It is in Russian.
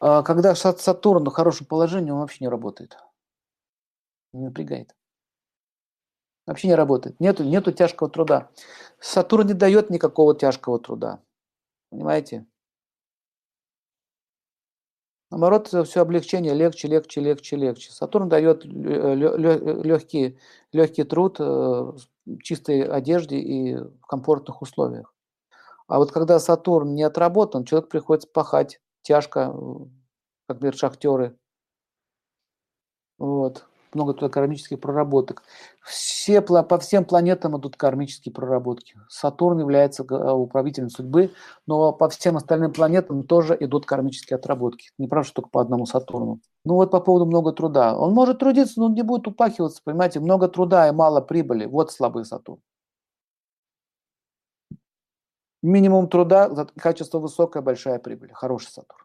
Когда Сатурн в хорошем положении, он вообще не работает. Не напрягает. Вообще не работает. Нету тяжкого труда. Сатурн не дает никакого тяжкого труда. Понимаете? Наоборот, все облегчение легче. Сатурн дает легкий труд в чистой одежде и в комфортных условиях. А вот когда Сатурн не отработан, человек приходится пахать тяжко, как, например, шахтеры. Вот. Много туда кармических проработок. По всем планетам идут кармические проработки. Сатурн является управителем судьбы, но по всем остальным планетам тоже идут кармические отработки. Не правда, что только по одному Сатурну. Ну вот по поводу много труда. Он может трудиться, но он не будет упахиваться, понимаете. Много труда и мало прибыли. Вот слабый Сатурн. Минимум труда, качество высокое, большая прибыль. Хороший Сатурн.